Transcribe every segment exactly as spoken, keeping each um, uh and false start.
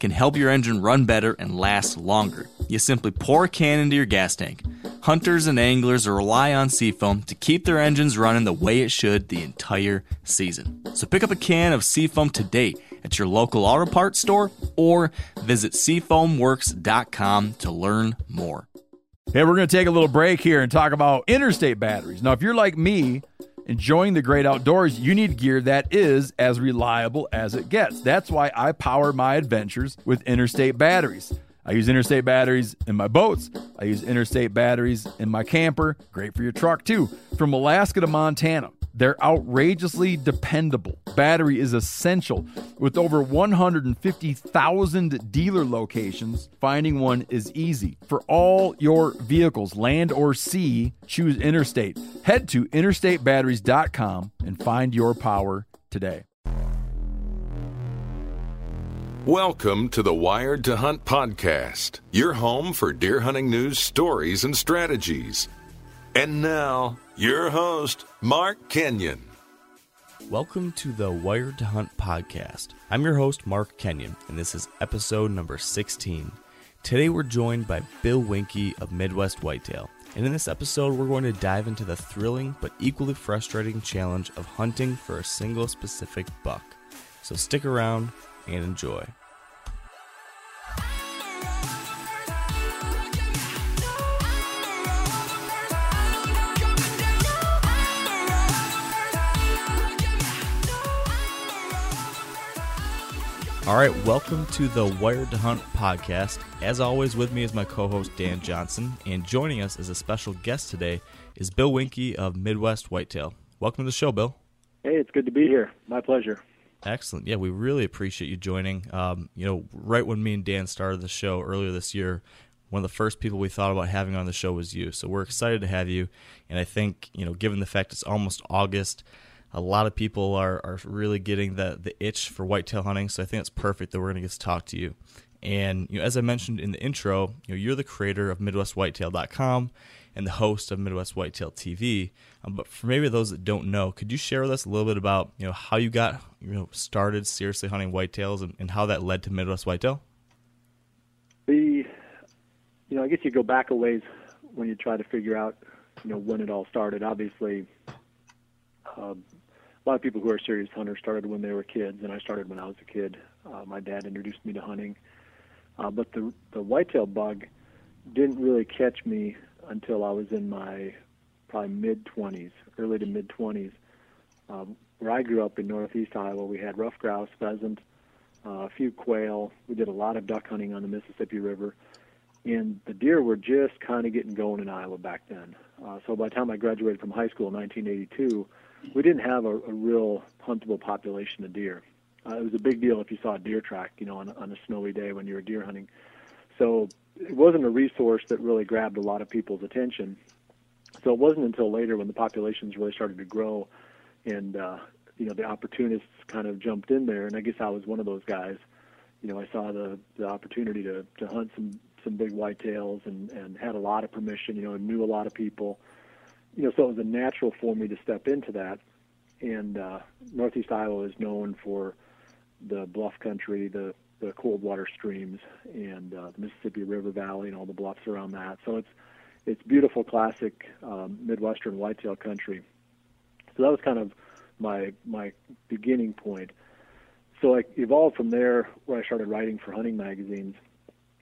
can help your engine run better and last longer. You simply pour a can into your gas tank. Hunters and anglers rely on Seafoam to keep their engines running the way it should the entire season. So pick up a can of Seafoam today at your local auto parts store or visit Seafoam Works dot com to learn more. Hey, we're going to take a little break here and talk about Interstate batteries. Now, if you're like me, enjoying the great outdoors, you need gear that is as reliable as it gets. That's why I power my adventures with Interstate batteries. I use Interstate batteries in my boats. I use Interstate batteries in my camper. Great for your truck, too. From Alaska to Montana, they're outrageously dependable. Battery is essential. With over one hundred fifty thousand dealer locations, finding one is easy. For all your vehicles, land or sea, choose Interstate. Head to interstate batteries dot com and find your power today. Welcome to the Wired to Hunt podcast, your home for deer hunting news, stories, and strategies. And now, your host, Mark Kenyon. Welcome to the Wired to Hunt podcast. I'm your host, Mark Kenyon, and this is episode number sixteen. Today we're joined by Bill Winke of Midwest Whitetail, and in this episode we're going to dive into the thrilling but equally frustrating challenge of hunting for a single specific buck. So stick around and enjoy. All right, welcome to the Wired to Hunt podcast. As always, with me is my co-host Dan Johnson, and joining us as a special guest today is Bill Winke of Midwest Whitetail. Welcome to the show, Bill. Hey, it's good to be here. My pleasure. Excellent. Yeah, we really appreciate you joining. Um, you know, right when me and Dan started the show earlier this year, one of the first people we thought about having on the show was you. So we're excited to have you. And I think, you know, given the fact it's almost August, a lot of people are, are really getting the, the itch for whitetail hunting. So I think it's perfect that we're going to get to talk to you. And, you know, as I mentioned in the intro, you know, you're the creator of Midwest Whitetail dot com and the host of Midwest Whitetail T V. Um, but for maybe those that don't know, could you share with us a little bit about, you know, how you got, you know, started seriously hunting whitetails and, and how that led to Midwest Whitetail? The, you know, I guess you go back a ways when you try to figure out, you know, when it all started. Obviously, um, a lot of people who are serious hunters started when they were kids, and I started when I was a kid. Uh, my dad introduced me to hunting. Uh, but the the whitetail bug didn't really catch me until I was in my probably mid-twenties, early to mid-twenties. Um, where I grew up in northeast Iowa, we had rough grouse, pheasant, uh, a few quail. We did a lot of duck hunting on the Mississippi River. And the deer were just kind of getting going in Iowa back then. Uh, so by the time I graduated from high school in nineteen eighty-two, we didn't have a, a real huntable population of deer. Uh, it was a big deal if you saw a deer track, you know, on, on a snowy day when you were deer hunting. So it wasn't a resource that really grabbed a lot of people's attention. So it wasn't until later when the populations really started to grow and, uh, you know, the opportunists kind of jumped in there. And I guess I was one of those guys. You know, I saw the, the opportunity to, to hunt some, some big whitetails and, and had a lot of permission, you know, and knew a lot of people. You know, so it was a natural for me to step into that. And uh, northeast Iowa is known for the bluff country, the, the cold water streams, and uh, the Mississippi River Valley and all the bluffs around that. So it's it's beautiful, classic um, Midwestern whitetail country. So that was kind of my my beginning point. So I evolved from there where I started writing for hunting magazines,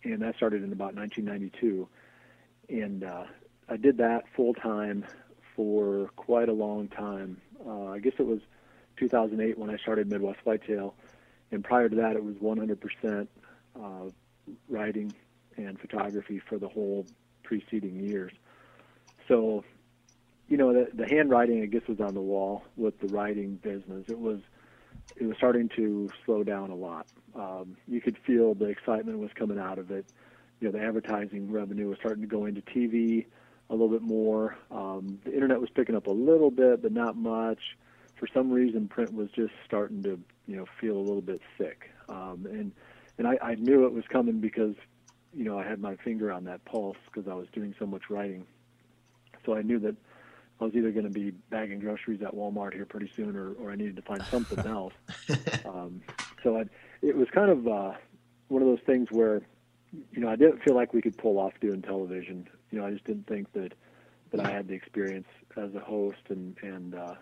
and that started in about nineteen ninety-two. And uh, I did that full-time for quite a long time. Uh, I guess it was two thousand eight when I started Midwest Whitetail, and prior to that it was one hundred percent uh, writing and photography for the whole preceding years. So, you know, the, the handwriting, I guess, was on the wall with the writing business. It was it was starting to slow down a lot. Um, you could feel the excitement was coming out of it. You know, the advertising revenue was starting to go into T V a little bit more. Um, the internet was picking up a little bit, but not much. For some reason, print was just starting to, you know, feel a little bit sick. Um, and and I, I knew it was coming because you know, I had my finger on that pulse because I was doing so much writing. So I knew that I was either going to be bagging groceries at Walmart here pretty soon, or, or I needed to find something else. Um, so I'd, it was kind of uh, one of those things where, you know, I didn't feel like we could pull off doing television. You know, I just didn't think that, that I had the experience as a host, and, and uh,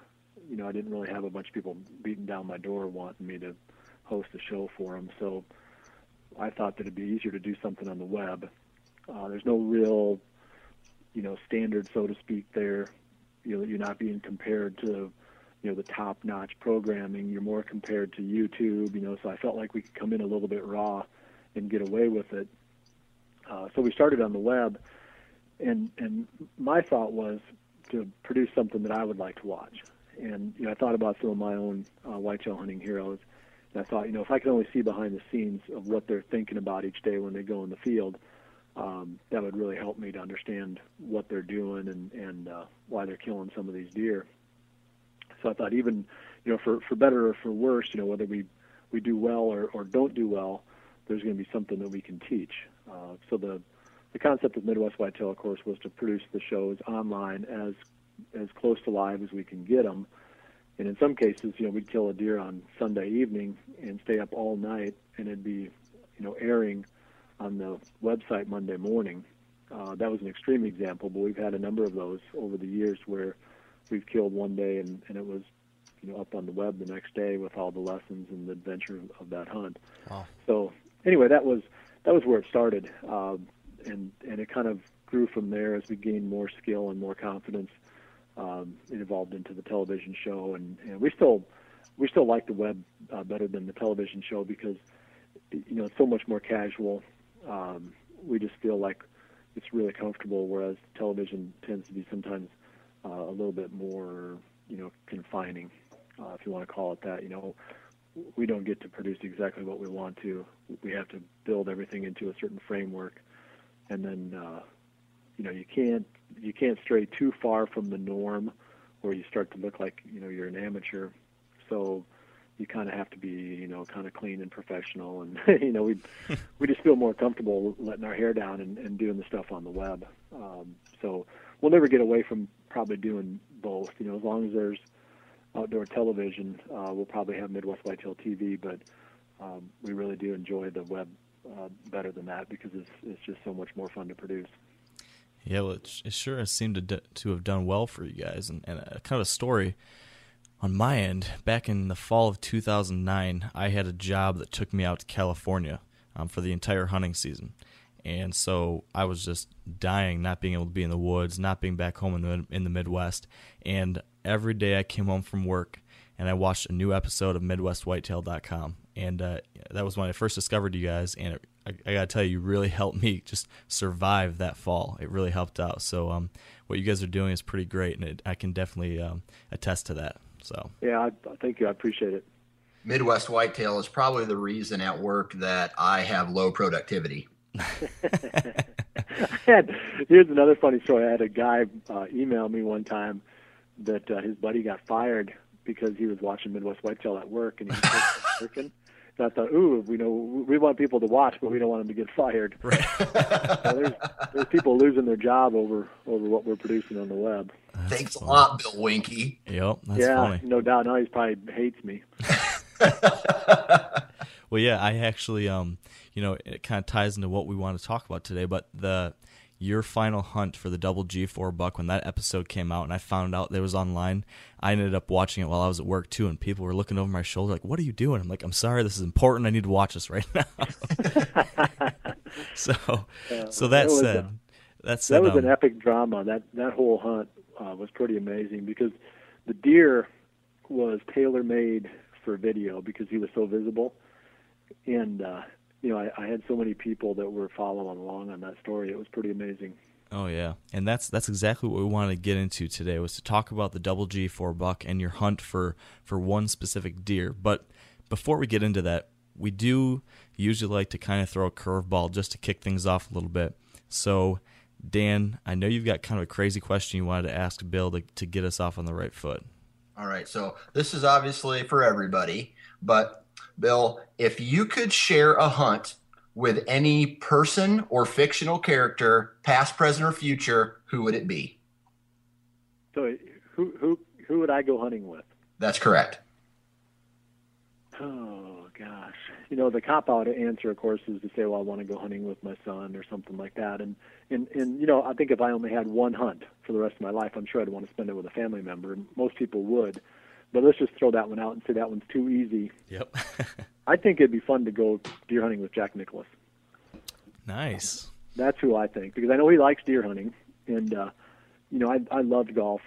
you know, I didn't really have a bunch of people beating down my door wanting me to host a show for them. So I thought that it'd be easier to do something on the web. Uh, there's no real, you know, standard, so to speak, there. You know, you're not being compared to, you know, the top-notch programming. You're more compared to YouTube, you know, so I felt like we could come in a little bit raw and get away with it. Uh, so we started on the web, and and my thought was to produce something that I would like to watch. And, you know, I thought about some of my own uh, whitetail hunting heroes, and I thought, you know, if I could only see behind the scenes of what they're thinking about each day when they go in the field, um, that would really help me to understand what they're doing and, and uh, why they're killing some of these deer. So I thought, even, you know, for, for better or for worse, you know, whether we, we do well or, or don't do well, there's going to be something that we can teach. Uh, so the the concept of Midwest Whitetail, of course, was to produce the shows online as as close to live as we can get them. And in some cases, you know, we'd kill a deer on Sunday evening and stay up all night, and it'd be, you know, airing on the website Monday morning. Uh, that was an extreme example, but we've had a number of those over the years where we've killed one day and, and it was, you know, up on the web the next day with all the lessons and the adventure of that hunt. Wow. So anyway, that was that was where it started, uh, and and it kind of grew from there as we gained more skill and more confidence. Um, it evolved into the television show, and, and we still we still like the web uh, better than the television show because, you know, it's so much more casual. Um, we just feel like it's really comfortable, whereas television tends to be sometimes uh, a little bit more, you know, confining, uh, if you want to call it that. You know, we don't get to produce exactly what we want to. We have to build everything into a certain framework, and then uh, you know, you can't. You can't stray too far from the norm or you start to look like, you know, you're an amateur. So you kind of have to be, you know, kind of clean and professional. And, you know, we we just feel more comfortable letting our hair down and, and doing the stuff on the web. Um, so we'll never get away from probably doing both. You know, as long as there's outdoor television, uh, we'll probably have Midwest Whitetail T V. But um, we really do enjoy the web uh, better than that because it's it's just so much more fun to produce. Yeah, well, it, it sure has seemed to do, to have done well for you guys, and, and a, kind of a story on my end. Back in the fall of two thousand nine, I had a job that took me out to California um, for the entire hunting season, and so I was just dying, not being able to be in the woods, not being back home in the, in the Midwest, and every day I came home from work, and I watched a new episode of Midwest Whitetail dot com, and uh, that was when I first discovered you guys, and it I gotta tell you, you really helped me just survive that fall. It really helped out. So um, what you guys are doing is pretty great, and it, I can definitely um, attest to that. So yeah, I, thank you. I appreciate it. Midwest Whitetail is probably the reason at work that I have low productivity. I had, here's another funny story. I had a guy uh, email me one time that uh, his buddy got fired because he was watching Midwest Whitetail at work, and he was working. And I thought, ooh, we know we want people to watch, but we don't want them to get fired. Right. So there's, there's people losing their job over, over what we're producing on the web. That's Thanks funny. a lot, Bill Winke. Yep, that's yeah, funny. No doubt. Now he probably hates me. Well, yeah, I actually, um, you know, it kind of ties into what we want to talk about today, but the your final hunt for the double G four buck, when that episode came out and I found out that it was online, I ended up watching it while I was at work too, and people were looking over my shoulder like, what are you doing? I'm like, I'm sorry, this is important. I need to watch this right now. so uh, so that, that said, a, that said... That was um, an epic drama. That that whole hunt uh, was pretty amazing because the deer was tailor-made for video because he was so visible. And... uh You know, I, I had so many people that were following along on that story. It was pretty amazing. Oh, yeah. And that's that's exactly what we wanted to get into today, was to talk about the double G four buck and your hunt for, for one specific deer. But before we get into that, we do usually like to kind of throw a curveball just to kick things off a little bit. So, Dan, I know you've got kind of a crazy question you wanted to ask Bill to, to get us off on the right foot. All right. So this is obviously for everybody, but... Bill, if you could share a hunt with any person or fictional character, past, present, or future, who would it be? So who who who would I go hunting with? That's correct. Oh, gosh. You know, the cop-out answer, of course, is to say, well, I want to go hunting with my son or something like that. And, and, and, you know, I think if I only had one hunt for the rest of my life, I'm sure I'd want to spend it with a family member, and most people would. But let's just throw that one out and say that one's too easy. Yep. I think it'd be fun to go deer hunting with Jack Nicklaus. Nice. That's who I think, because I know he likes deer hunting. And, uh, you know, I I loved golf,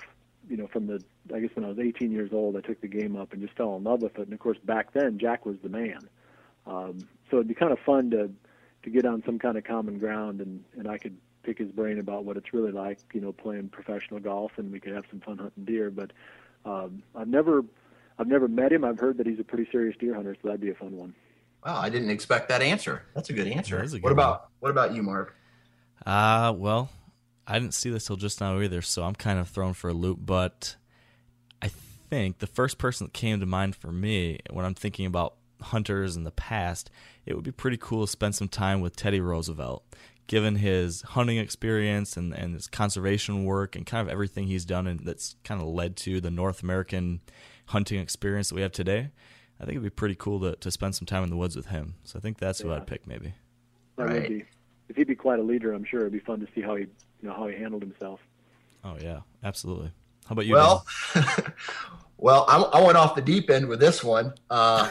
you know, from the, I guess when I was eighteen years old, I took the game up and just fell in love with it. And, of course, back then, Jack was the man. Um, so it'd be kind of fun to, to get on some kind of common ground, and, and I could pick his brain about what it's really like, you know, playing professional golf, and we could have some fun hunting deer. But um, I've never I've never met him. I've heard that he's a pretty serious deer hunter, so that'd be a fun one. Wow, I didn't expect that answer. That's a good answer. A good what about one. What about you, Mark? Uh, well, I didn't see this till just now either, so I'm kind of thrown for a loop, but I think the first person that came to mind for me when I'm thinking about hunters in the past, it would be pretty cool to spend some time with Teddy Roosevelt, given his hunting experience and, and his conservation work and kind of everything he's done, and that's kind of led to the North American hunting experience that we have today. I think it'd be pretty cool to, to spend some time in the woods with him. So I think that's yeah. who I'd pick, maybe. That right. would be. If he'd be quite a leader, I'm sure it'd be fun to see how he, you know, how he handled himself. Oh yeah, absolutely. How about you? Well, well, I, I went off the deep end with this one. Uh,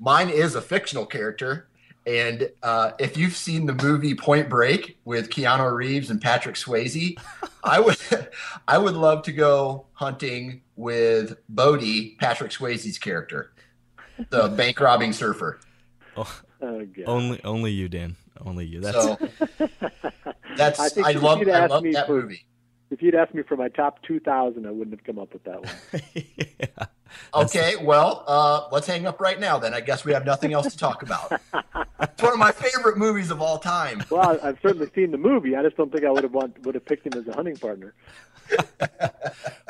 Mine is a fictional character, and uh, if you've seen the movie Point Break with Keanu Reeves and Patrick Swayze, I would I would love to go hunting with Bodhi, Patrick Swayze's character, the bank robbing surfer. Oh, oh only only you, Dan. Only you. That's so, that's I, I love I love that for, movie. If you'd asked me for my top two thousand, I wouldn't have come up with that one. Yeah. Okay, well, uh, let's hang up right now then. I guess we have nothing else to talk about. It's one of my favorite movies of all time. Well, I've certainly seen the movie. I just don't think I would have want, would have picked him as a hunting partner.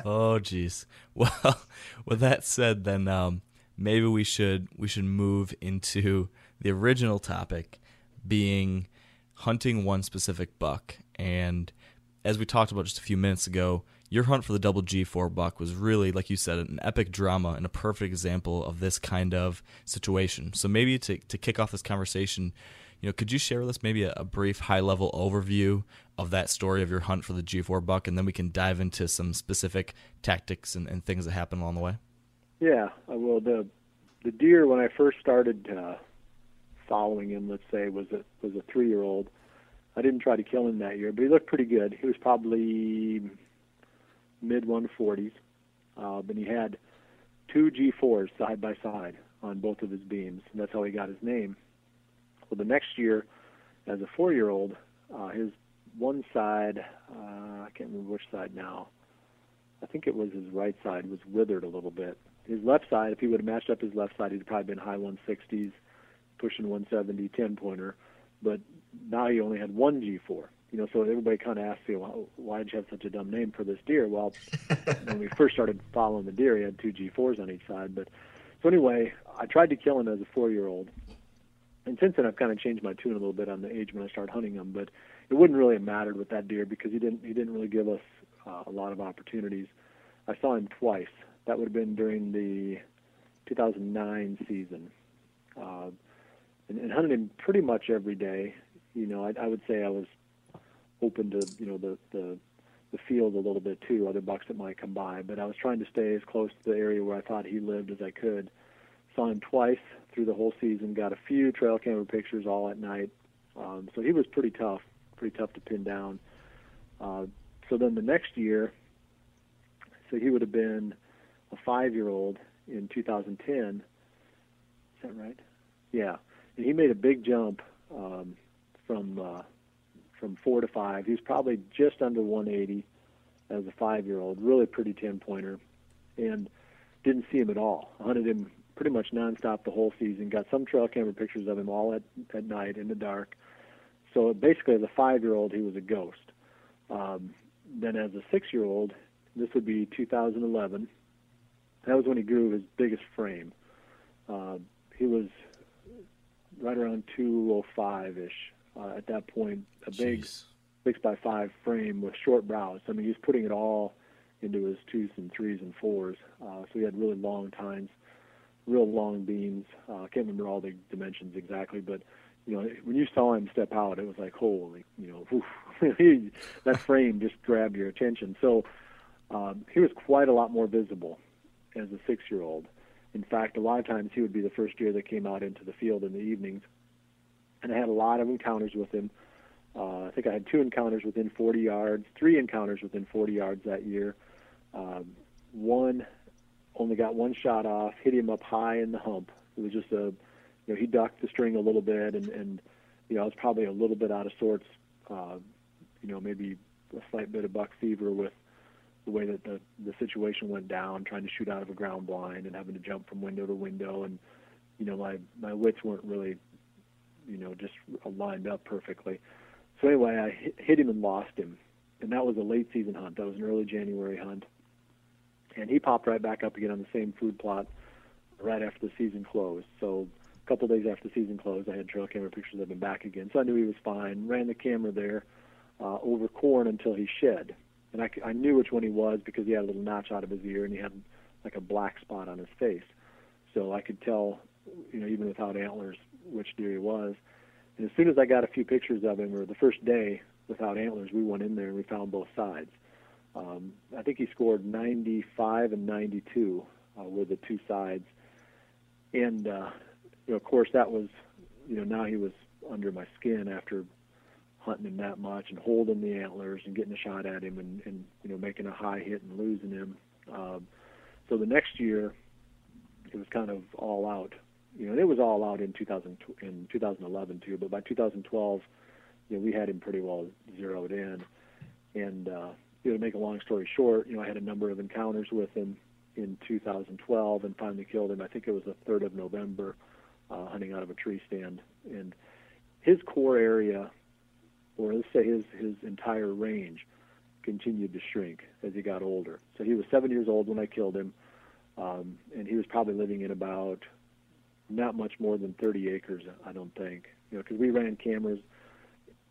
Oh, geez. Well, with that said, then um, maybe we should we should move into the original topic, being hunting one specific buck. And as we talked about just a few minutes ago, your hunt for the double G four buck was really, like you said, an epic drama and a perfect example of this kind of situation. So maybe to, to kick off this conversation, you know, could you share with us maybe a, a brief high-level overview of that story of your hunt for the G four buck, and then we can dive into some specific tactics and, and things that happened along the way? Yeah, well, the the deer, when I first started uh, following him, let's say, was a, was a three-year-old. I didn't try to kill him that year, but he looked pretty good. He was probably mid one forties, uh, and he had two G fours side by side on both of his beams, and that's how he got his name. Well, the next year, as a four-year-old, uh, his one side, uh, I can't remember which side now, I think it was his right side, was withered a little bit. His left side, if he would have matched up his left side, he'd probably been high one sixties, pushing one seventy, ten-pointer, but now he only had one G four. You know, so everybody kind of asks me, well, why did you have such a dumb name for this deer? Well, when we first started following the deer, he had two G fours on each side. But so anyway, I tried to kill him as a four-year-old. And since then, I've kind of changed my tune a little bit on the age when I started hunting him. But it wouldn't really have mattered with that deer because he didn't he didn't really give us uh, a lot of opportunities. I saw him twice. That would have been during the two thousand nine season. Uh, and, and hunted him pretty much every day. You know, I, I would say I was open to, you know, the, the the field a little bit too, other bucks that might come by. But I was trying to stay as close to the area where I thought he lived as I could. Saw him twice through the whole season, got a few trail camera pictures all at night. Um, so he was pretty tough, pretty tough to pin down. Uh, so then the next year, so he would have been a five-year-old in two thousand ten. Is that right? Yeah. And he made a big jump um, from... Uh, from four to five. He was probably just under one eighty as a five-year-old, really pretty ten-pointer, and didn't see him at all. I hunted him pretty much nonstop the whole season, got some trail camera pictures of him all at, at night in the dark. So basically as a five-year-old, he was a ghost. Um, then as a six-year-old, this would be two thousand eleven, that was when he grew his biggest frame. Uh, he was right around two oh five ish. Uh, at that point, a Jeez. big six by five frame with short brows. I mean, he's putting it all into his twos and threes and fours. Uh, so he had really long tines, real long beams. I uh, can't remember all the dimensions exactly, but you know, when you saw him step out, it was like, holy, you know, that frame just grabbed your attention. So um, he was quite a lot more visible as a six-year-old. In fact, a lot of times he would be the first deer that came out into the field in the evenings. And I had a lot of encounters with him. Uh, I think I had two encounters within forty yards, three encounters within forty yards that year. Um, one, only got one shot off, hit him up high in the hump. It was just a, you know, he ducked the string a little bit, and, and you know, I was probably a little bit out of sorts, uh, you know, maybe a slight bit of buck fever with the way that the, the situation went down, trying to shoot out of a ground blind and having to jump from window to window. And, you know, my, my wits weren't really, you know, just lined up perfectly. So anyway, I hit, hit him and lost him. And that was a late season hunt. That was an early January hunt. And he popped right back up again on the same food plot right after the season closed. So a couple of days after the season closed, I had trail camera pictures of him back again. So I knew he was fine. Ran the camera there uh, over corn until he shed. And I, I knew which one he was because he had a little notch out of his ear and he had like a black spot on his face. So I could tell, you know, even without antlers, which deer he was. And as soon as I got a few pictures of him, or the first day without antlers, we went in there and we found both sides. Um, I think he scored ninety-five and ninety-two uh, were the two sides. And, uh, you know, of course, that was, you know, now he was under my skin after hunting him that much and holding the antlers and getting a shot at him and, and you know, making a high hit and losing him. Um, so the next year, it was kind of all out. You know, and it was all out in two thousand in twenty eleven too. But by two thousand twelve, you know, we had him pretty well zeroed in. And uh, you know, to make a long story short, you know, I had a number of encounters with him in two thousand twelve, and finally killed him. I think it was the third of November, uh, hunting out of a tree stand. And his core area, or let's say his his entire range, continued to shrink as he got older. So he was seven years old when I killed him, um, and he was probably living in about not much more than thirty acres, I don't think, you know, because we ran cameras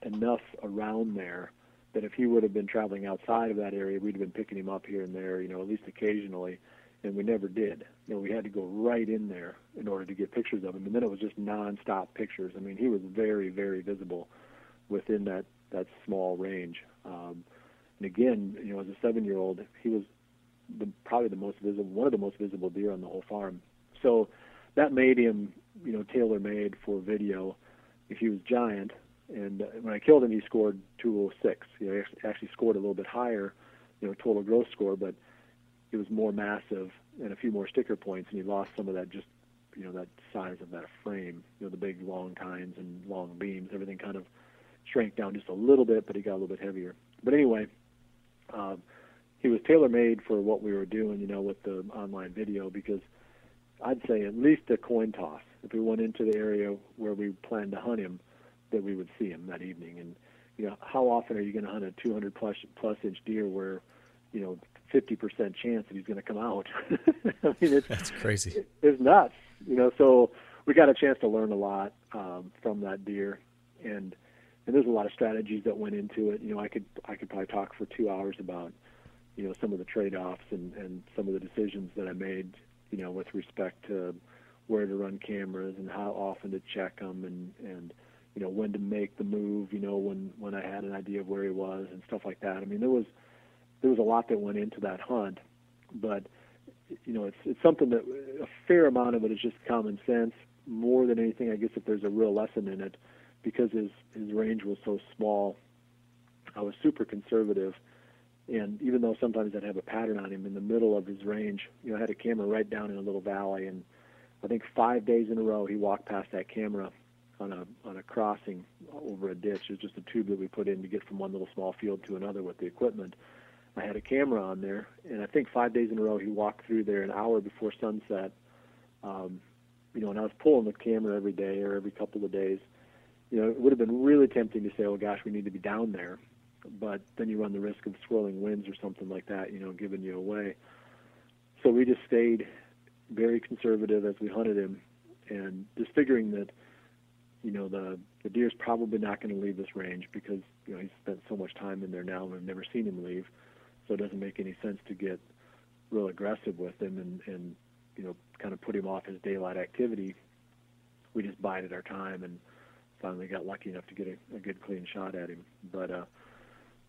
enough around there that if he would have been traveling outside of that area, we'd have been picking him up here and there, you know, at least occasionally, and we never did. You know, we had to go right in there in order to get pictures of him, and then it was just nonstop pictures. I mean, he was very, very visible within that, that small range. Um, and again, you know, as a seven-year-old, he was the, probably the most visible, one of the most visible deer on the whole farm. So that made him, you know, tailor-made for video. If he was giant, and when I killed him, he scored two oh six. You know, he actually scored a little bit higher, you know, total gross score, but it was more massive and a few more sticker points, and he lost some of that just, you know, that size of that frame. You know, the big long tines and long beams, everything kind of shrank down just a little bit, but he got a little bit heavier. But anyway, um, he was tailor-made for what we were doing, you know, with the online video, because I'd say at least a coin toss. If we went into the area where we planned to hunt him, that we would see him that evening. And, you know, how often are you going to hunt a two hundred plus inch deer where, you know, fifty percent chance that he's going to come out? I mean, it's, that's crazy. It, it's nuts. You know, so we got a chance to learn a lot um, from that deer. And and there's a lot of strategies that went into it. You know, I could I could probably talk for two hours about, you know, some of the trade-offs and, and some of the decisions that I made, you know, with respect to where to run cameras and how often to check them and, and you know, when to make the move, you know, when, when I had an idea of where he was and stuff like that. I mean, there was there was a lot that went into that hunt, but, you know, it's it's something that a fair amount of it is just common sense more than anything, I guess, if there's a real lesson in it, because his, his range was so small. I was super conservative. And even though sometimes I'd have a pattern on him in the middle of his range, you know, I had a camera right down in a little valley, and I think five days in a row he walked past that camera on a on a crossing over a ditch. It was just a tube that we put in to get from one little small field to another with the equipment. I had a camera on there, and I think five days in a row he walked through there an hour before sunset. Um, you know, and I was pulling the camera every day or every couple of days. You know, it would have been really tempting to say, "Oh gosh, we need to be down there," but then you run the risk of swirling winds or something like that, you know, giving you away. So we just stayed very conservative as we hunted him, and just figuring that you know, the, the deer's probably not going to leave this range because, you know, he's spent so much time in there now and we've never seen him leave. So it doesn't make any sense to get real aggressive with him and, and you know, kind of put him off his daylight activity. We just bided our time and finally got lucky enough to get a, a good clean shot at him. But uh,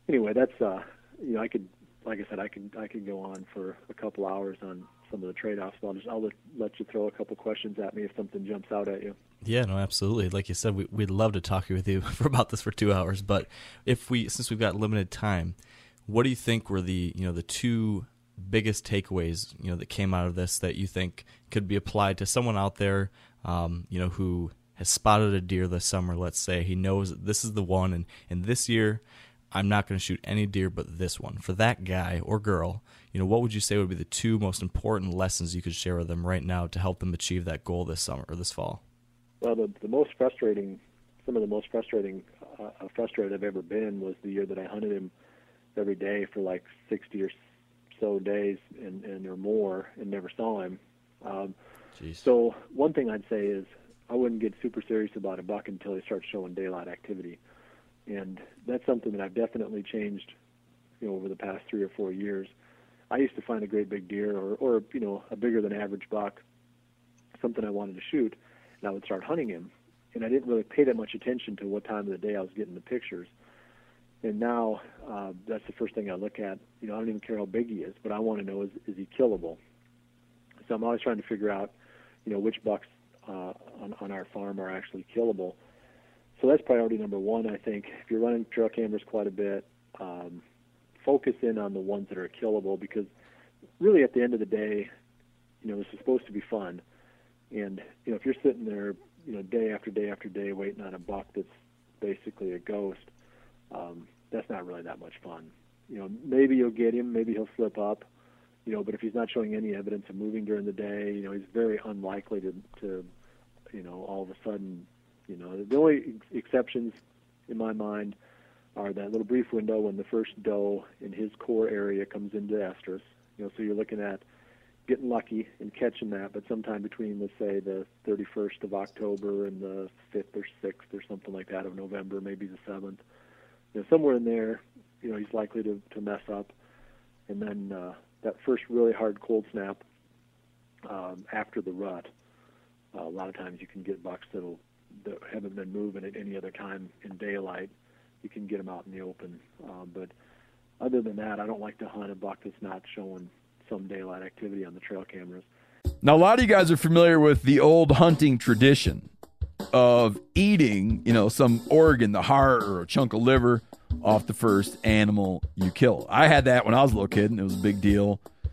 anyway, that's, uh, you know, I could, like I said, I could, I could go on for a couple hours on some of the trade-offs, but I'll just I'll let you throw a couple questions at me if something jumps out at you. Yeah, no, absolutely. Like you said, we, we'd love to talk with you for about this for two hours, but if we since we've got limited time, what do you think were the you know the two biggest takeaways you know that came out of this that you think could be applied to someone out there um, you know who has spotted a deer this summer? Let's say he knows that this is the one, and and this year I'm not going to shoot any deer but this one. For that guy or girl, you know, what would you say would be the two most important lessons you could share with them right now to help them achieve that goal this summer or this fall? Well, the, the most frustrating, some of the most frustrating, uh, frustrated I've ever been was the year that I hunted him every day for like sixty or so days and, and or more and never saw him. Um, so one thing I'd say is I wouldn't get super serious about a buck until he starts showing daylight activity. And that's something that I've definitely changed, you know, over the past three or four years. I used to find a great big deer or, or you know, a bigger than average buck, something I wanted to shoot, and I would start hunting him. And I didn't really pay that much attention to what time of the day I was getting the pictures. And now uh, that's the first thing I look at. You know, I don't even care how big he is, but I want to know is, is he killable? So I'm always trying to figure out, you know, which bucks uh, on, on our farm are actually killable. So that's priority number one, I think. If you're running trail cameras quite a bit, um, focus in on the ones that are killable because really at the end of the day, you know, this is supposed to be fun. And, you know, if you're sitting there, you know, day after day after day waiting on a buck that's basically a ghost, um, that's not really that much fun. You know, maybe you'll get him, maybe he'll slip up, you know, but if he's not showing any evidence of moving during the day, you know, he's very unlikely to, to you know, all of a sudden, you know, the only exceptions in my mind are that little brief window when the first doe in his core area comes into estrus. You know, so you're looking at getting lucky and catching that, but sometime between, let's say, the thirty-first of October and the fifth or sixth or something like that of November, maybe the seventh. You know, somewhere in there, you know, he's likely to, to mess up. And then uh, that first really hard cold snap um, after the rut, uh, a lot of times you can get bucks that'll that haven't been moving at any other time in daylight. You can get them out in the open. Um, but other than that, I don't like to hunt a buck that's not showing some daylight activity on the trail cameras. Now, a lot of you guys are familiar with the old hunting tradition of eating, you know, some organ, the heart or a chunk of liver off the first animal you kill. I had that when I was a little kid, and it was a big deal.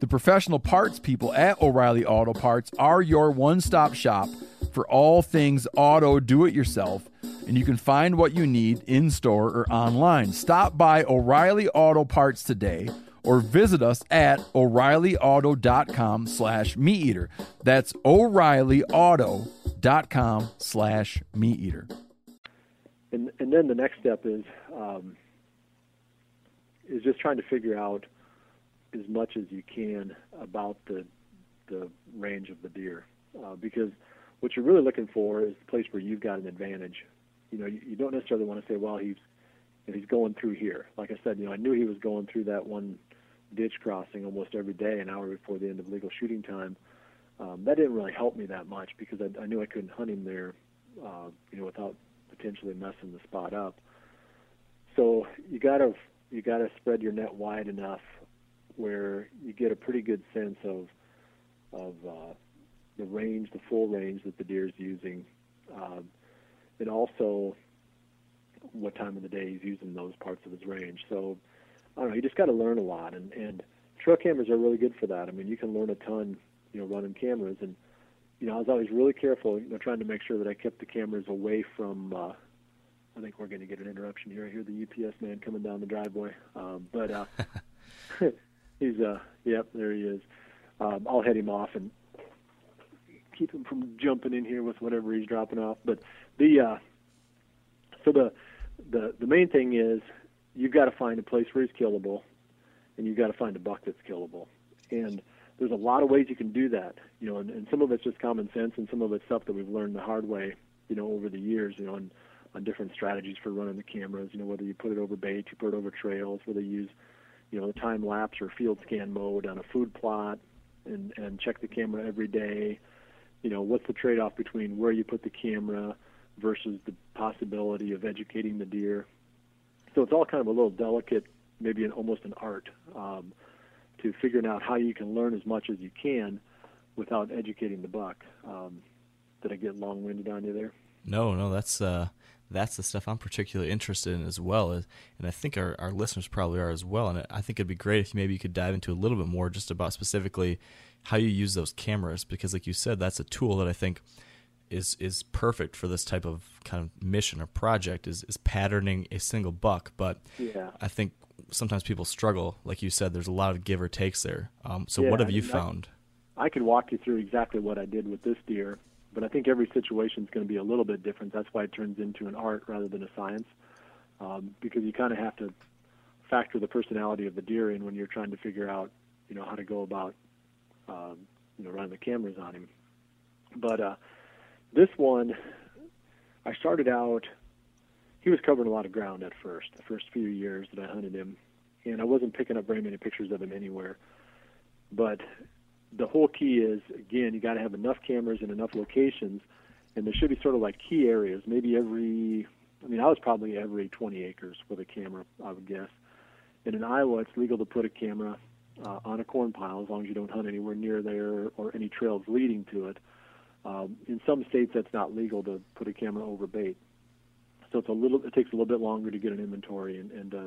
The professional parts people at O'Reilly Auto Parts are your one-stop shop for all things auto do-it-yourself, and you can find what you need in-store or online. Stop by O'Reilly Auto Parts today or visit us at O'Reilly Auto dot com slash meat eater. That's O'Reilly Auto dot com slash meat eater. And, and then the next step is um, is just trying to figure out as much as you can about the the range of the deer, uh, because what you're really looking for is the place where you've got an advantage. You know, you, you don't necessarily want to say, well, he's you know, he's going through here. Like I said, you know, I knew he was going through that one ditch crossing almost every day, an hour before the end of legal shooting time. Um, that didn't really help me that much because I, I knew I couldn't hunt him there, uh, you know, without potentially messing the spot up. So you gotta you gotta spread your net wide enough where you get a pretty good sense of of uh, the range, the full range that the deer's using, um, and also what time of the day he's using those parts of his range. So I don't know, you just got to learn a lot, and and trail cameras are really good for that. I mean, you can learn a ton, you know, running cameras. And you know, I was always really careful, you know, trying to make sure that I kept the cameras away from, uh, I think we're going to get an interruption here. I hear the U P S man coming down the driveway. Um, but uh, he's, uh, yep, there he is. Um, I'll head him off and keep him from jumping in here with whatever he's dropping off. But the, uh, so the, the, the main thing is you've got to find a place where he's killable, and you've got to find a buck that's killable. And there's a lot of ways you can do that, you know, and, and some of it's just common sense, and some of it's stuff that we've learned the hard way, you know, over the years, you know, on, on different strategies for running the cameras, you know, whether you put it over bait, you put it over trails, whether you use, you know, the time lapse or field scan mode on a food plot and, and check the camera every day, you know, what's the trade-off between where you put the camera versus the possibility of educating the deer. So it's all kind of a little delicate, maybe an, almost an art, um, to figuring out how you can learn as much as you can without educating the buck. Um, did I get long-winded on you there? No, no, that's uh, that's the stuff I'm particularly interested in as well, and I think our, our listeners probably are as well, and I think it'd be great if maybe you could dive into a little bit more just about specifically how you use those cameras, because like you said, that's a tool that I think is is perfect for this type of kind of mission or project, is, is patterning a single buck. But yeah. I think sometimes people struggle. Like you said, there's a lot of give or takes there. Um, so yeah, what have you I, found? I could walk you through exactly what I did with this deer, but I think every situation is going to be a little bit different. That's why it turns into an art rather than a science, um, because you kind of have to factor the personality of the deer in when you're trying to figure out, you know, how to go about, um, you know, running the cameras on him. But uh, this one, I started out, he was covering a lot of ground at first, the first few years that I hunted him, and I wasn't picking up very many pictures of him anywhere. But the whole key is, again, you got to have enough cameras in enough locations, and there should be sort of like key areas, maybe every, I mean, I was probably every twenty acres with a camera, I would guess. And in Iowa, it's legal to put a camera uh, on a corn pile as long as you don't hunt anywhere near there or any trails leading to it. Um, in some states, that's not legal to put a camera over bait. So it's a little, it takes a little bit longer to get an inventory and, and uh,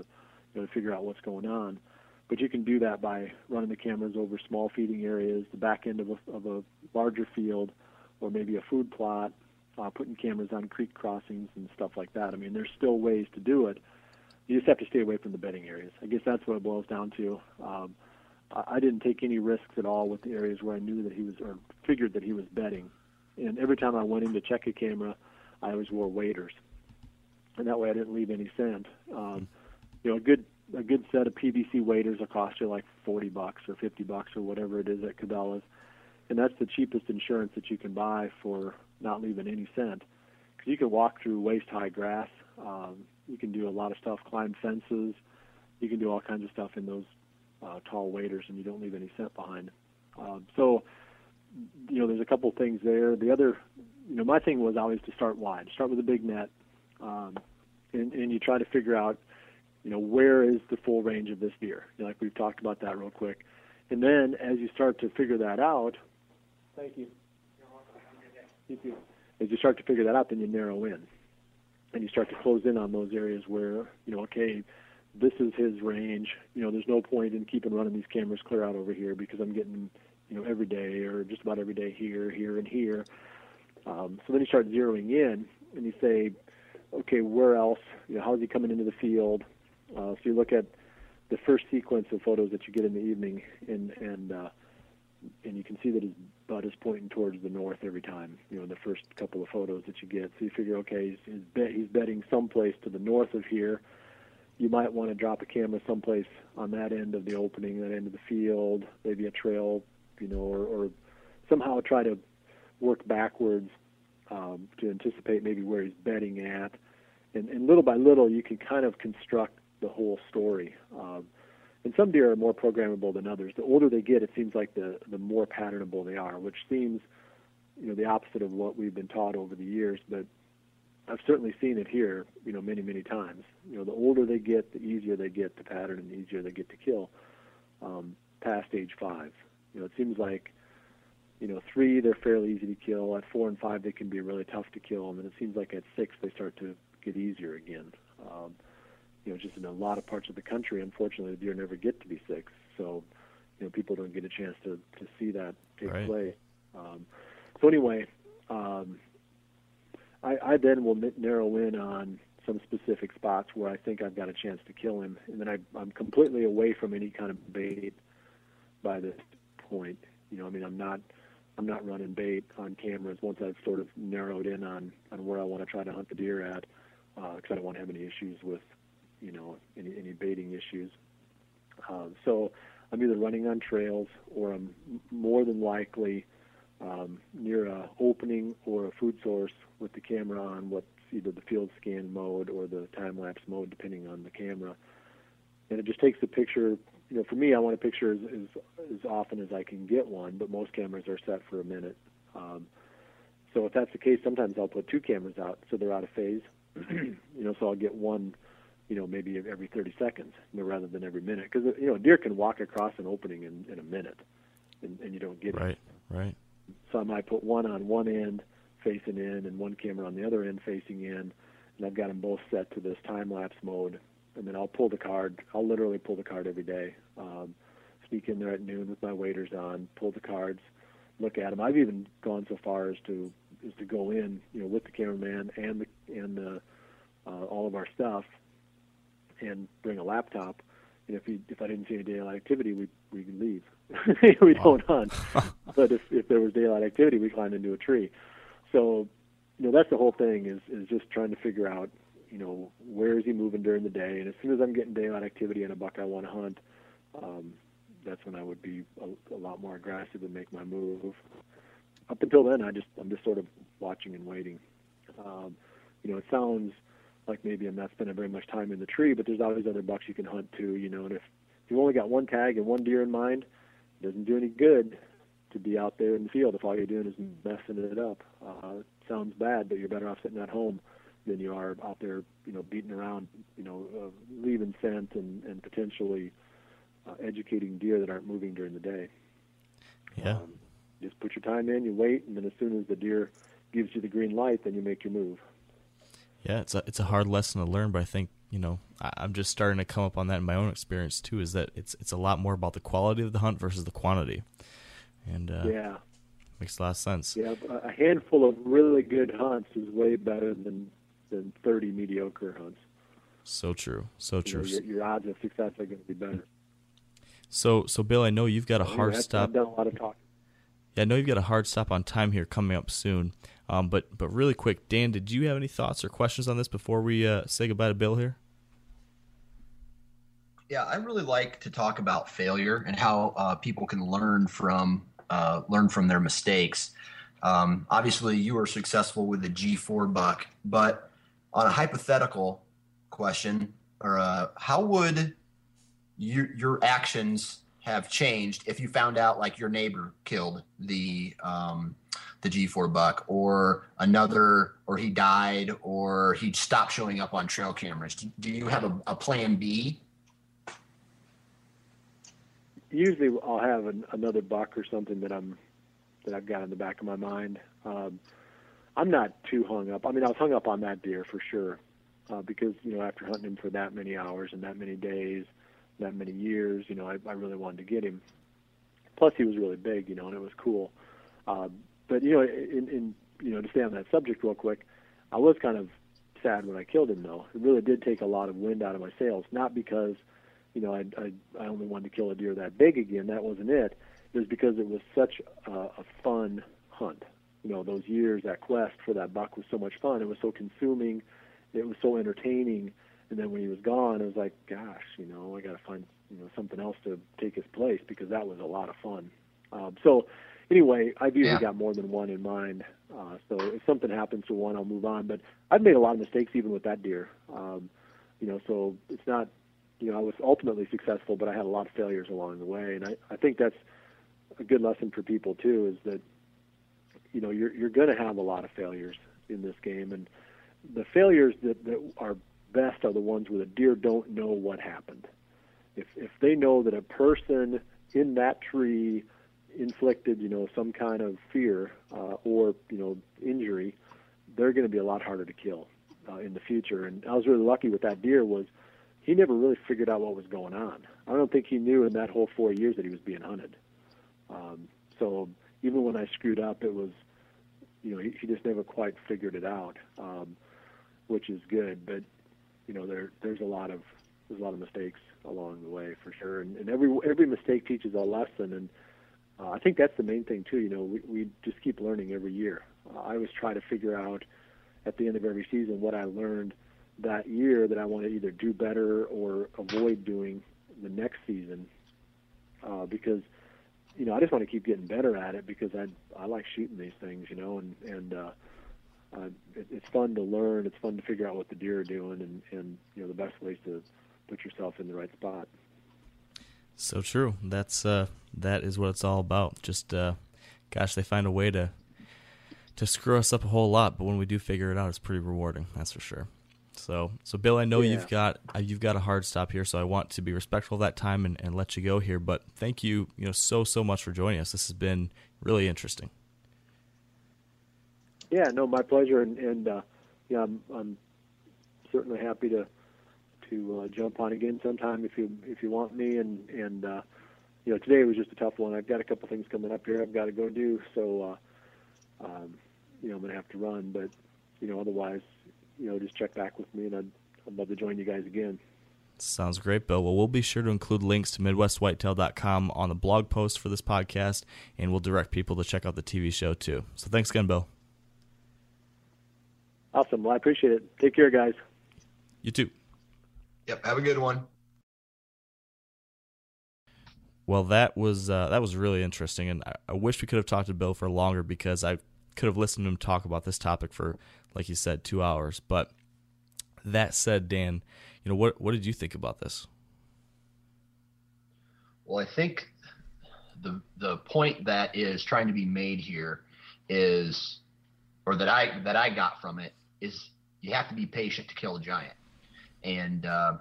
you know, to figure out what's going on. But you can do that by running the cameras over small feeding areas, the back end of a, of a larger field, or maybe a food plot, uh, putting cameras on creek crossings and stuff like that. I mean, there's still ways to do it. You just have to stay away from the bedding areas. I guess that's what it boils down to. Um, I, I didn't take any risks at all with the areas where I knew that he was, or figured that he was bedding. And every time I went in to check a camera, I always wore waders. And that way I didn't leave any scent. Um, you know, a good a good set of P V C waders will cost you like forty bucks or fifty bucks or whatever it is at Cabela's. And that's the cheapest insurance that you can buy for not leaving any scent. Because you can walk through waist-high grass. Um, you can do a lot of stuff, climb fences. You can do all kinds of stuff in those uh, tall waders, and you don't leave any scent behind. Um, so, you know, there's a couple things there. The other, you know, my thing was always to start wide. Start with a big net. Um, and, and you try to figure out, you know, where is the full range of this deer? You know, like we've talked about that real quick. And then as you start to figure that out, thank you. You're welcome. Have a good day. You too. As you start to figure that out, then you narrow in, and you start to close in on those areas where, you know, okay, this is his range. You know, there's no point in keeping running these cameras clear out over here because I'm getting, you know, every day or just about every day here, here, and here. Um, so then you start zeroing in, and you say, okay, where else? You know, how's he coming into the field? Uh, so you look at the first sequence of photos that you get in the evening, and and uh, and you can see that his butt is pointing towards the north every time. You know, in the first couple of photos that you get, so you figure, okay, he's he's, bet, he's bedding someplace to the north of here. You might want to drop a camera someplace on that end of the opening, that end of the field, maybe a trail, you know, or, or somehow try to work backwards um, to anticipate maybe where he's bedding at. And, and little by little, you can kind of construct the whole story. Um, and some deer are more programmable than others. The older they get, it seems like the, the more patternable they are, which seems, you know, the opposite of what we've been taught over the years, but I've certainly seen it here, you know, many, many times. You know, the older they get, the easier they get to pattern and the easier they get to kill um, past age five. You know, it seems like, you know, three, they're fairly easy to kill. At four and five, they can be really tough to kill. And then it seems like at six, they start to get easier again. Um, you know, just in a lot of parts of the country, unfortunately, the deer never get to be six. So, you know, people don't get a chance to, to see that take right. place. Um, so anyway, um, I, I then will narrow in on some specific spots where I think I've got a chance to kill him, and then I, I'm completely away from any kind of bait by this point. You know, I mean, I'm not, I'm not running bait on cameras once I've sort of narrowed in on, on where I want to try to hunt the deer at, because uh, I don't want to have any issues with, you know, any, any baiting issues. Uh, so I'm either running on trails or I'm more than likely Um, near a opening or a food source with the camera on what's either the field scan mode or the time-lapse mode, depending on the camera. And it just takes the picture, you know, for me, I want a picture as, as, as often as I can get one, but most cameras are set for a minute. Um, so if that's the case, sometimes I'll put two cameras out so they're out of phase, you know, so I'll get one, you know, maybe every thirty seconds, you know, rather than every minute. Because, you know, a deer can walk across an opening in, in a minute, and, and you don't get it. Right, right. So I might put one on one end facing in and one camera on the other end facing in, and I've got them both set to this time-lapse mode. And then I'll pull the card. I'll literally pull the card every day. Um, sneak in there at noon with my waders on, pull the cards, look at them. I've even gone so far as to is to go in, you know, with the cameraman and the, and the, uh, all of our stuff, and bring a laptop. And if, we, if I didn't see any daylight activity, we we could leave. we don't hunt. But if, if there was daylight activity, we climbed into a tree. So, you know, that's the whole thing is, is just trying to figure out, you know, where is he moving during the day. And as soon as I'm getting daylight activity and a buck I want to hunt, um, that's when I would be a, a lot more aggressive and make my move. Up until then, I just, I'm just sort of watching and waiting. Um, you know, it sounds like maybe I'm not spending very much time in the tree, but there's always other bucks you can hunt too, you know. And if you've only got one tag and one deer in mind, it doesn't do any good to be out there in the field if all you're doing is messing it up. Uh, it sounds bad, but you're better off sitting at home than you are out there, you know, beating around, you know, uh, leaving scent and, and potentially uh, educating deer that aren't moving during the day. Yeah. Um, just put your time in, you wait, and then as soon as the deer gives you the green light, then you make your move. Yeah, it's a, it's a hard lesson to learn, but I think, you know, I, I'm just starting to come up on that in my own experience, too, is that it's it's a lot more about the quality of the hunt versus the quantity. And uh, yeah, makes a lot of sense. Yeah, a handful of really good hunts is way better than, than thirty mediocre hunts. So true, so true. You know, your, your odds of success are going to be better. So, so Bill, I know you've got a hard yeah, stop. I've done a lot of talking. Yeah, I know you've got a hard stop on time here coming up soon, um, but but really quick, Dan, did you have any thoughts or questions on this before we uh, say goodbye to Bill here? Yeah, I really like to talk about failure and how uh, people can learn from uh, learn from their mistakes. Um, obviously, you were successful with the G four buck, but on a hypothetical question, or uh, how would you, your actions have changed if you found out like your neighbor killed the um, the G four buck, or another, or he died, or he stopped showing up on trail cameras? Do, do you have a, a plan B? Usually, I'll have an, another buck or something that I'm that I've got in the back of my mind. Um, I'm not too hung up. I mean, I was hung up on that deer for sure, uh, because you know, after hunting him for that many hours and that many days, that many years, you know, I, I really wanted to get him. Plus, he was really big, you know, and it was cool. Uh, but, you know, in, in you know, to stay on that subject real quick, I was kind of sad when I killed him, though. It really did take a lot of wind out of my sails, not because, you know, I, I, I only wanted to kill a deer that big again. That wasn't it. It was because it was such a, a fun hunt. You know, those years, that quest for that buck was so much fun. It was so consuming. It was so entertaining. And then when he was gone, it was like, gosh, you know, I got to find, you know, something else to take his place, because that was a lot of fun. Um, so anyway, I've usually yeah. got more than one in mind. Uh, so if something happens to one, I'll move on. But I've made a lot of mistakes even with that deer. Um, you know, so it's not, you know, I was ultimately successful, but I had a lot of failures along the way. And I, I think that's a good lesson for people too, is that, you know, you're, you're going to have a lot of failures in this game. And the failures that, that are best are the ones where the deer don't know what happened. If if they know that a person in that tree inflicted, you know, some kind of fear uh, or, you know, injury, they're going to be a lot harder to kill uh, in the future. And I was really lucky with that deer was he never really figured out what was going on. I don't think he knew in that whole four years that he was being hunted. Um, so even when I screwed up, it was, you know, he, he just never quite figured it out, um, which is good. But you know, there there's a lot of there's a lot of mistakes along the way for sure, and, and every every mistake teaches a lesson, and uh, I think that's the main thing too. You know, we we just keep learning every year. Uh, I always try to figure out at the end of every season what I learned that year that I want to either do better or avoid doing the next season, uh, because you know I just want to keep getting better at it, because I I like shooting these things, you know, and and. Uh, Uh, it, it's fun to learn. It's fun to figure out what the deer are doing, and, and you know the best ways to put yourself in the right spot. So true. That's uh, that is what it's all about. Just uh, gosh, they find a way to to screw us up a whole lot, but when we do figure it out, it's pretty rewarding. That's for sure. So so Bill, I know yeah. you've got uh, you've got a hard stop here, so I want to be respectful of that time and, and let you go here. But thank you, you know, so so much for joining us. This has been really interesting. Yeah, no, my pleasure, and, and uh, yeah, I'm, I'm certainly happy to to uh, jump on again sometime if you if you want me. And and uh, you know, today was just a tough one. I've got a couple things coming up here I've got to go do, so uh, um, you know I'm gonna have to run. But you know, otherwise, you know, just check back with me, and I'd, I'd love to join you guys again. Sounds great, Bill. Well, we'll be sure to include links to Midwest Whitetail dot com on the blog post for this podcast, and we'll direct people to check out the T V show too. So thanks again, Bill. Awesome. Well, I appreciate it. Take care, guys. You too. Yep. Have a good one. Well, that was uh, that was really interesting, and I, I wish we could have talked to Bill for longer, because I could have listened to him talk about this topic for, like you said, two hours. But that said, Dan, you know, what what did you think about this? Well, I think the the point that is trying to be made here is, or that I that I got from it, is you have to be patient to kill a giant. And uh,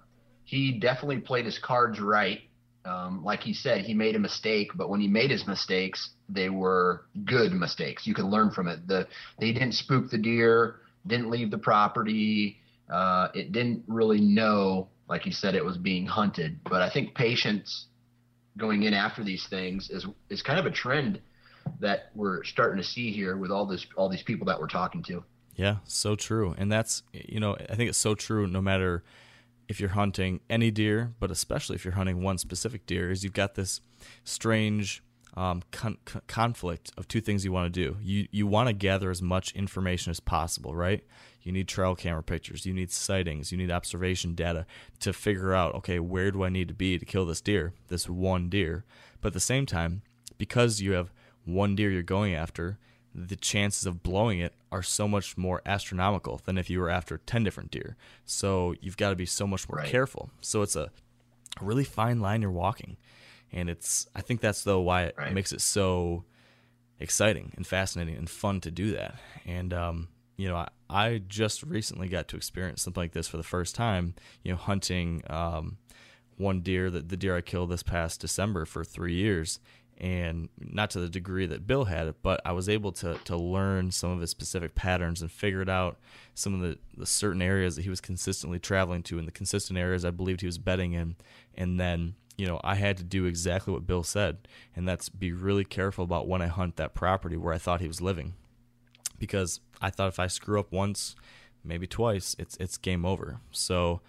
he definitely played his cards right. Um, like he said, he made a mistake, but when he made his mistakes, they were good mistakes. You can learn from it. The they didn't spook the deer, didn't leave the property. Uh, it didn't really know, like he said, it was being hunted. But I think patience going in after these things is is kind of a trend that we're starting to see here with all this, all these people that we're talking to. Yeah, so true. And that's, you know, I think it's so true no matter if you're hunting any deer, but especially if you're hunting one specific deer, is you've got this strange um, con- con- conflict of two things you want to do. You you want to gather as much information as possible, right? You need trail camera pictures, you need sightings, you need observation data to figure out, okay, where do I need to be to kill this deer, this one deer? But at the same time, because you have one deer you're going after, the chances of blowing it are so much more astronomical than if you were after ten different deer. So you've got to be so much more right. careful. So it's a really fine line you're walking. And it's, I think that's though why it right. makes it so exciting and fascinating and fun to do that. And, um, you know, I, I just recently got to experience something like this for the first time, you know, hunting, um, one deer that the deer I killed this past December for three years. And not to the degree that Bill had it, but I was able to to learn some of his specific patterns and figured out some of the, the certain areas that he was consistently traveling to and the consistent areas I believed he was bedding in. And then, you know, I had to do exactly what Bill said, and that's be really careful about when I hunt that property where I thought he was living. Because I thought if I screw up once, maybe twice, it's it's game over. So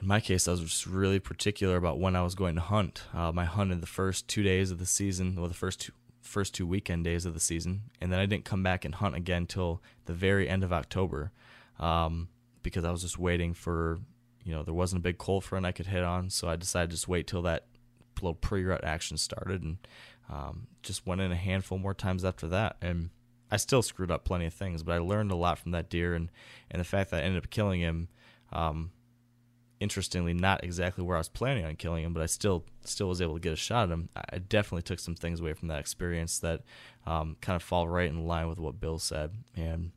in my case, I was just really particular about when I was going to hunt. Uh, I hunted the first two days of the season, or the first two, first two weekend days of the season, and then I didn't come back and hunt again till the very end of October, um, because I was just waiting for, you know, there wasn't a big cold front I could hit on, so I decided to just wait till that little pre-rut action started, and um, just went in a handful more times after that. And I still screwed up plenty of things, but I learned a lot from that deer, and, and the fact that I ended up killing him, um, interestingly, not exactly where I was planning on killing him, but I still still was able to get a shot at him. I definitely took some things away from that experience that um, kind of fall right in line with what Bill said. And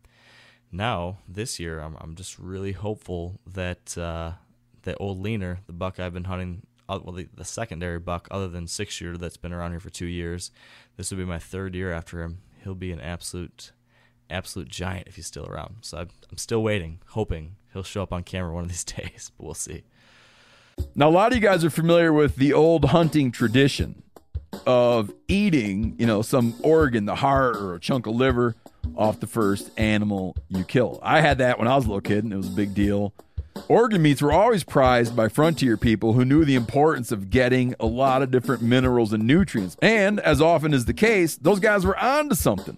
now this year, I'm I'm just really hopeful that uh, that old leaner, the buck I've been hunting, well, the, the secondary buck other than six shooter that's been around here for two years, this will be my third year after him. He'll be an absolute, absolute giant if he's still around. So I'm, I'm still waiting, hoping he'll show up on camera one of these days, but we'll see. Now, a lot of you guys are familiar with the old hunting tradition of eating, you know, some organ, the heart or a chunk of liver off the first animal you kill. I had that when I was a little kid, and it was a big deal. Organ meats were always prized by frontier people who knew the importance of getting a lot of different minerals and nutrients. And as often is the case, those guys were on to something,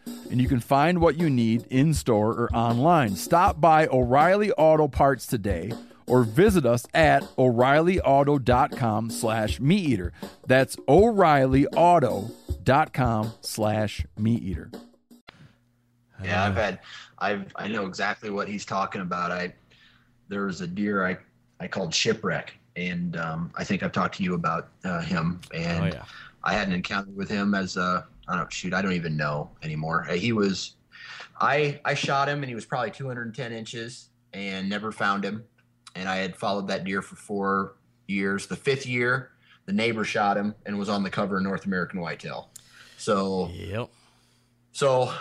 and you can find what you need in-store or online. Stop by O'Reilly Auto Parts today or visit us at O'Reilly Auto dot com slash MeatEater. That's O'Reilly Auto dot com slash MeatEater. Yeah, I've had, I've, I know exactly what he's talking about. I, there was a deer I, I called Shipwreck, and um, I think I've talked to you about uh, him, and oh, yeah. I had an encounter with him as a, I don't shoot. I don't even know anymore. He was, I I shot him, and he was probably two hundred ten inches, and never found him. And I had followed that deer for four years. The fifth year, the neighbor shot him and was on the cover of North American Whitetail. So, yep. So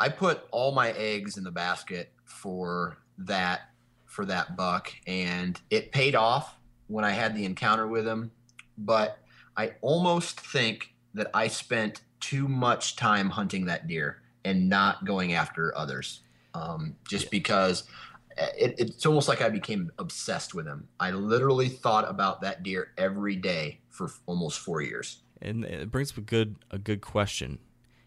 I put all my eggs in the basket for that for that buck, and it paid off when I had the encounter with him. But I almost think that I spent too much time hunting that deer and not going after others, um, just yeah. because it, it's almost like I became obsessed with him. I literally thought about that deer every day for almost four years. And it brings up a good, a good question.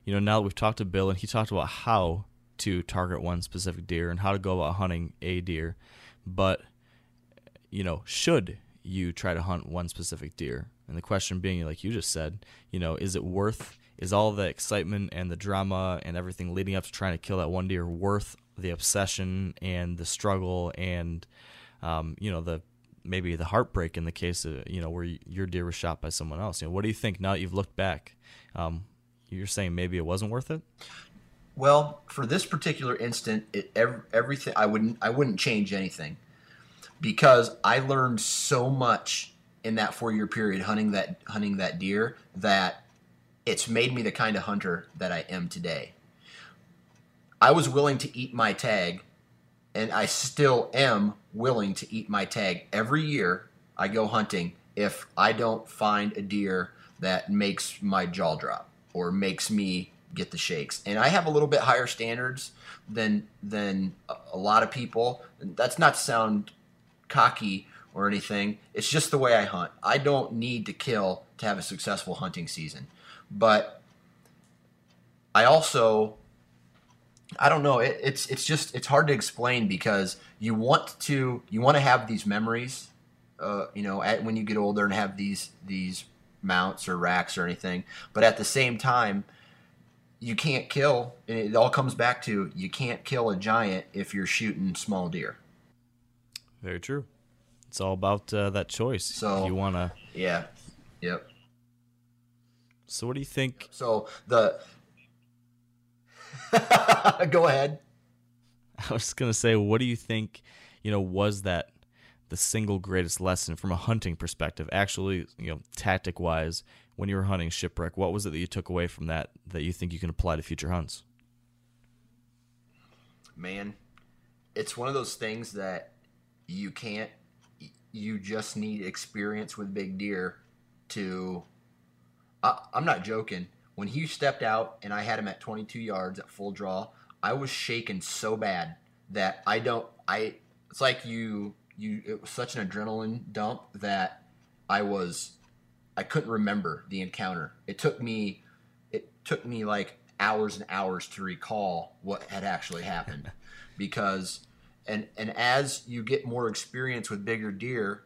You know, now that we've talked to Bill and he talked about how to target one specific deer and how to go about hunting a deer, but, you know, should you try to hunt one specific deer? And the question being, like you just said, you know, is it worth... Is all the excitement and the drama and everything leading up to trying to kill that one deer worth the obsession and the struggle and, um, you know, the maybe the heartbreak in the case of, you know, where your deer was shot by someone else? You know, what do you think now that you've looked back? Um, you're saying maybe it wasn't worth it? Well, for this particular instant, it, every, everything I wouldn't I wouldn't change anything, because I learned so much in that four-year period hunting that hunting that deer that it's made me the kind of hunter that I am today. I was willing to eat my tag, and I still am willing to eat my tag every year I go hunting if I don't find a deer that makes my jaw drop or makes me get the shakes. And I have a little bit higher standards than than a lot of people. That's not to sound cocky or anything. It's just the way I hunt. I don't need to kill to have a successful hunting season. But I also, I don't know, it, it's it's just, it's hard to explain, because you want to, you want to have these memories, uh, you know, at, when you get older, and have these, these mounts or racks or anything. But at the same time, you can't kill, and it all comes back to, you can't kill a giant if you're shooting small deer. Very true. It's all about uh, that choice. So you want to, yeah, yep. So what do you think? So the, go ahead. I was just going to say, what do you think, you know, was that the single greatest lesson from a hunting perspective, actually, you know, tactic wise, when you were hunting Shipwreck? What was it that you took away from that that you think you can apply to future hunts? Man, it's one of those things that you can't, you just need experience with big deer to, I, I'm not joking. When he stepped out and I had him at twenty-two yards at full draw, I was shaking so bad that I don't, I, it's like you, you, it was such an adrenaline dump that I was, I couldn't remember the encounter. It took me, it took me like hours and hours to recall what had actually happened, because, and, and as you get more experience with bigger deer,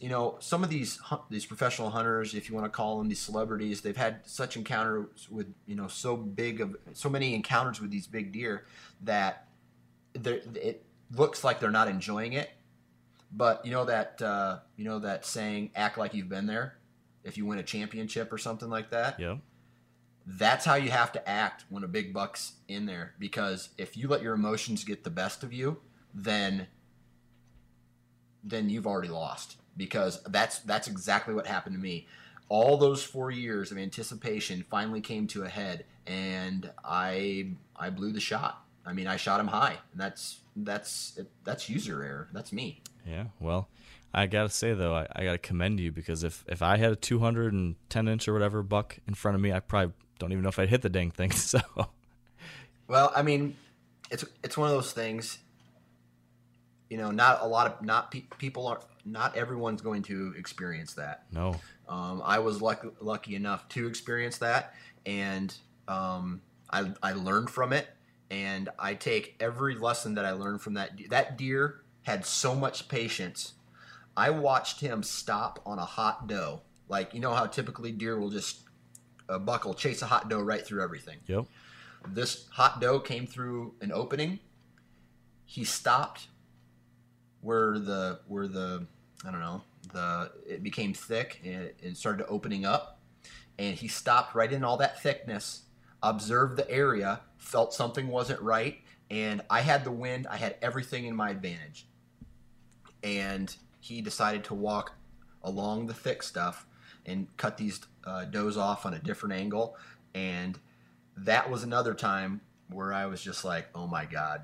you know, some of these these professional hunters, if you want to call them, these celebrities, they've had such encounters with, you know, so big of so many encounters with these big deer that it looks like they're not enjoying it. But you know that uh, you know that saying, act like you've been there, if you win a championship or something like that. Yeah, that's how you have to act when a big buck's in there, because if you let your emotions get the best of you, then then you've already lost. Because that's that's exactly what happened to me. All those four years of anticipation finally came to a head, and I I blew the shot. I mean, I shot him high, and that's that's that's user error. That's me. Yeah. Well, I gotta say though, I, I gotta commend you, because if if I had a two hundred ten inch or whatever buck in front of me, I probably don't even know if I'd hit the dang thing. So. Well, I mean, it's it's one of those things. You know, not a lot of not pe- people are. Not everyone's going to experience that. No. Um, I was luck- lucky enough to experience that, and um, I, I learned from it, and I take every lesson that I learned from that. De- that deer had so much patience. I watched him stop on a hot doe. Like, you know how typically deer will just, a buck will chase a hot doe right through everything. Yep. This hot doe came through an opening. He stopped where the, where the, I don't know, the, it became thick and it started opening up, and he stopped right in all that thickness, observed the area, felt something wasn't right, and I had the wind, I had everything in my advantage, and he decided to walk along the thick stuff and cut these uh, does off on a different angle. And that was another time where I was just like, oh my God,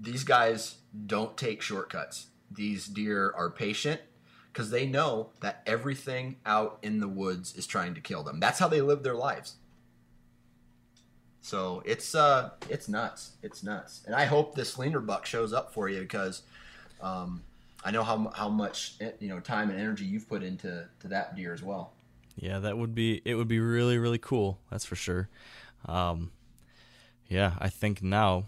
these guys don't take shortcuts. These deer are patient because they know that everything out in the woods is trying to kill them. That's how they live their lives. So it's uh, it's nuts. It's nuts. And I hope this leaner buck shows up for you, because um, I know how how much, you know, time and energy you've put into to that deer as well. Yeah, that would be it. Would be really really cool. That's for sure. Um, yeah, I think now,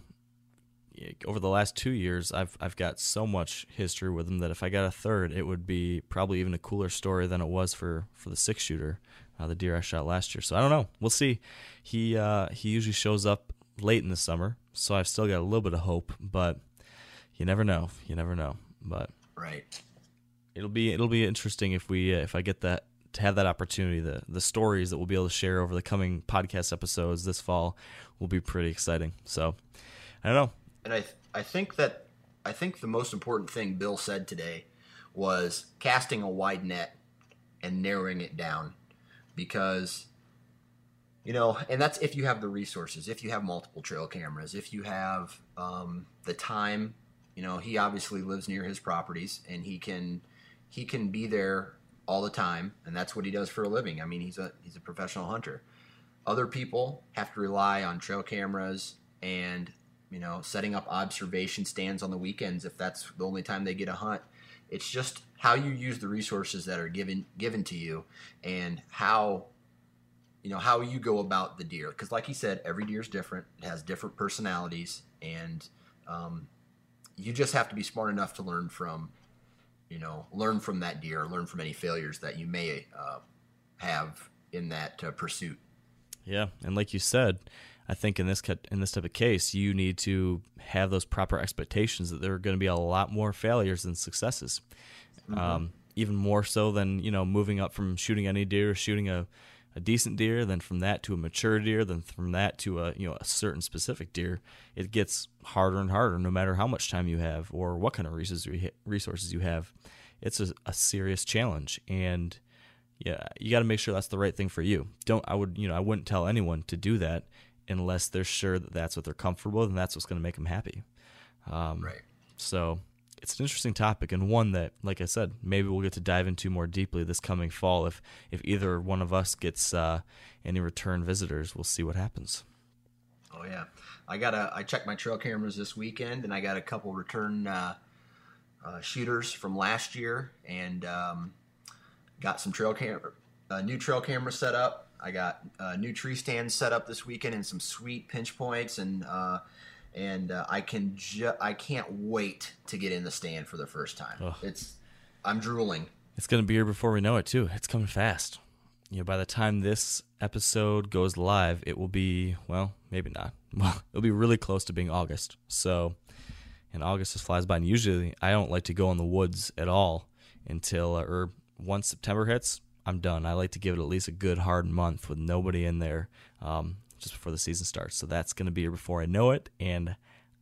over the last two years, I've I've got so much history with him that if I got a third, it would be probably even a cooler story than it was for, for the six shooter, uh, the deer I shot last year. So I don't know. We'll see. He uh, he usually shows up late in the summer, so I've still got a little bit of hope. But you never know. You never know. But right, it'll be it'll be interesting if we uh, if I get that to have that opportunity. The the stories that we'll be able to share over the coming podcast episodes this fall will be pretty exciting. So I don't know. And I, th- I think that I think the most important thing Bill said today was casting a wide net and narrowing it down, because, you know, and that's if you have the resources, if you have multiple trail cameras, if you have um, the time. You know, he obviously lives near his properties, and he can he can be there all the time, and that's what he does for a living. I mean, he's a he's a professional hunter. Other people have to rely on trail cameras and, you know, setting up observation stands on the weekends if that's the only time they get a hunt. It's just how you use the resources that are given given to you, and how, you know, how you go about the deer. Because like he said, every deer is different. It has different personalities, and um, you just have to be smart enough to learn from, you know, learn from that deer, learn from any failures that you may uh, have in that uh, pursuit. Yeah, and like you said, I think in this in this type of case, you need to have those proper expectations that there are going to be a lot more failures than successes, mm-hmm. um, even more so than, you know, moving up from shooting any deer, shooting a, a decent deer, then from that to a mature deer, then from that to a, you know, a certain specific deer. It gets harder and harder no matter how much time you have or what kind of resources you have. It's a, a serious challenge, and yeah, you got to make sure that's the right thing for you. Don't I would you know I wouldn't tell anyone to do that unless they're sure that that's what they're comfortable with and that's what's going to make them happy. Um, right. So it's an interesting topic, and one that, like I said, maybe we'll get to dive into more deeply this coming fall. If if either one of us gets uh, any return visitors, we'll see what happens. Oh yeah, I got a I checked my trail cameras this weekend, and I got a couple return uh, uh, shooters from last year, and. Um, Got some trail camera, uh, new trail camera set up. I got uh, new tree stands set up this weekend, and some sweet pinch points. And uh, and uh, I can ju- I can't wait to get in the stand for the first time. Oh. It's I'm drooling. It's gonna be here before we know it too. It's coming fast. You know, by the time this episode goes live, it will be well, maybe not. Well, it'll be really close to being August. So, and August just flies by. And usually, I don't like to go in the woods at all until uh, or. Once September hits, I'm done. I like to give it at least a good hard month with nobody in there um, just before the season starts. So that's going to be here before I know it, and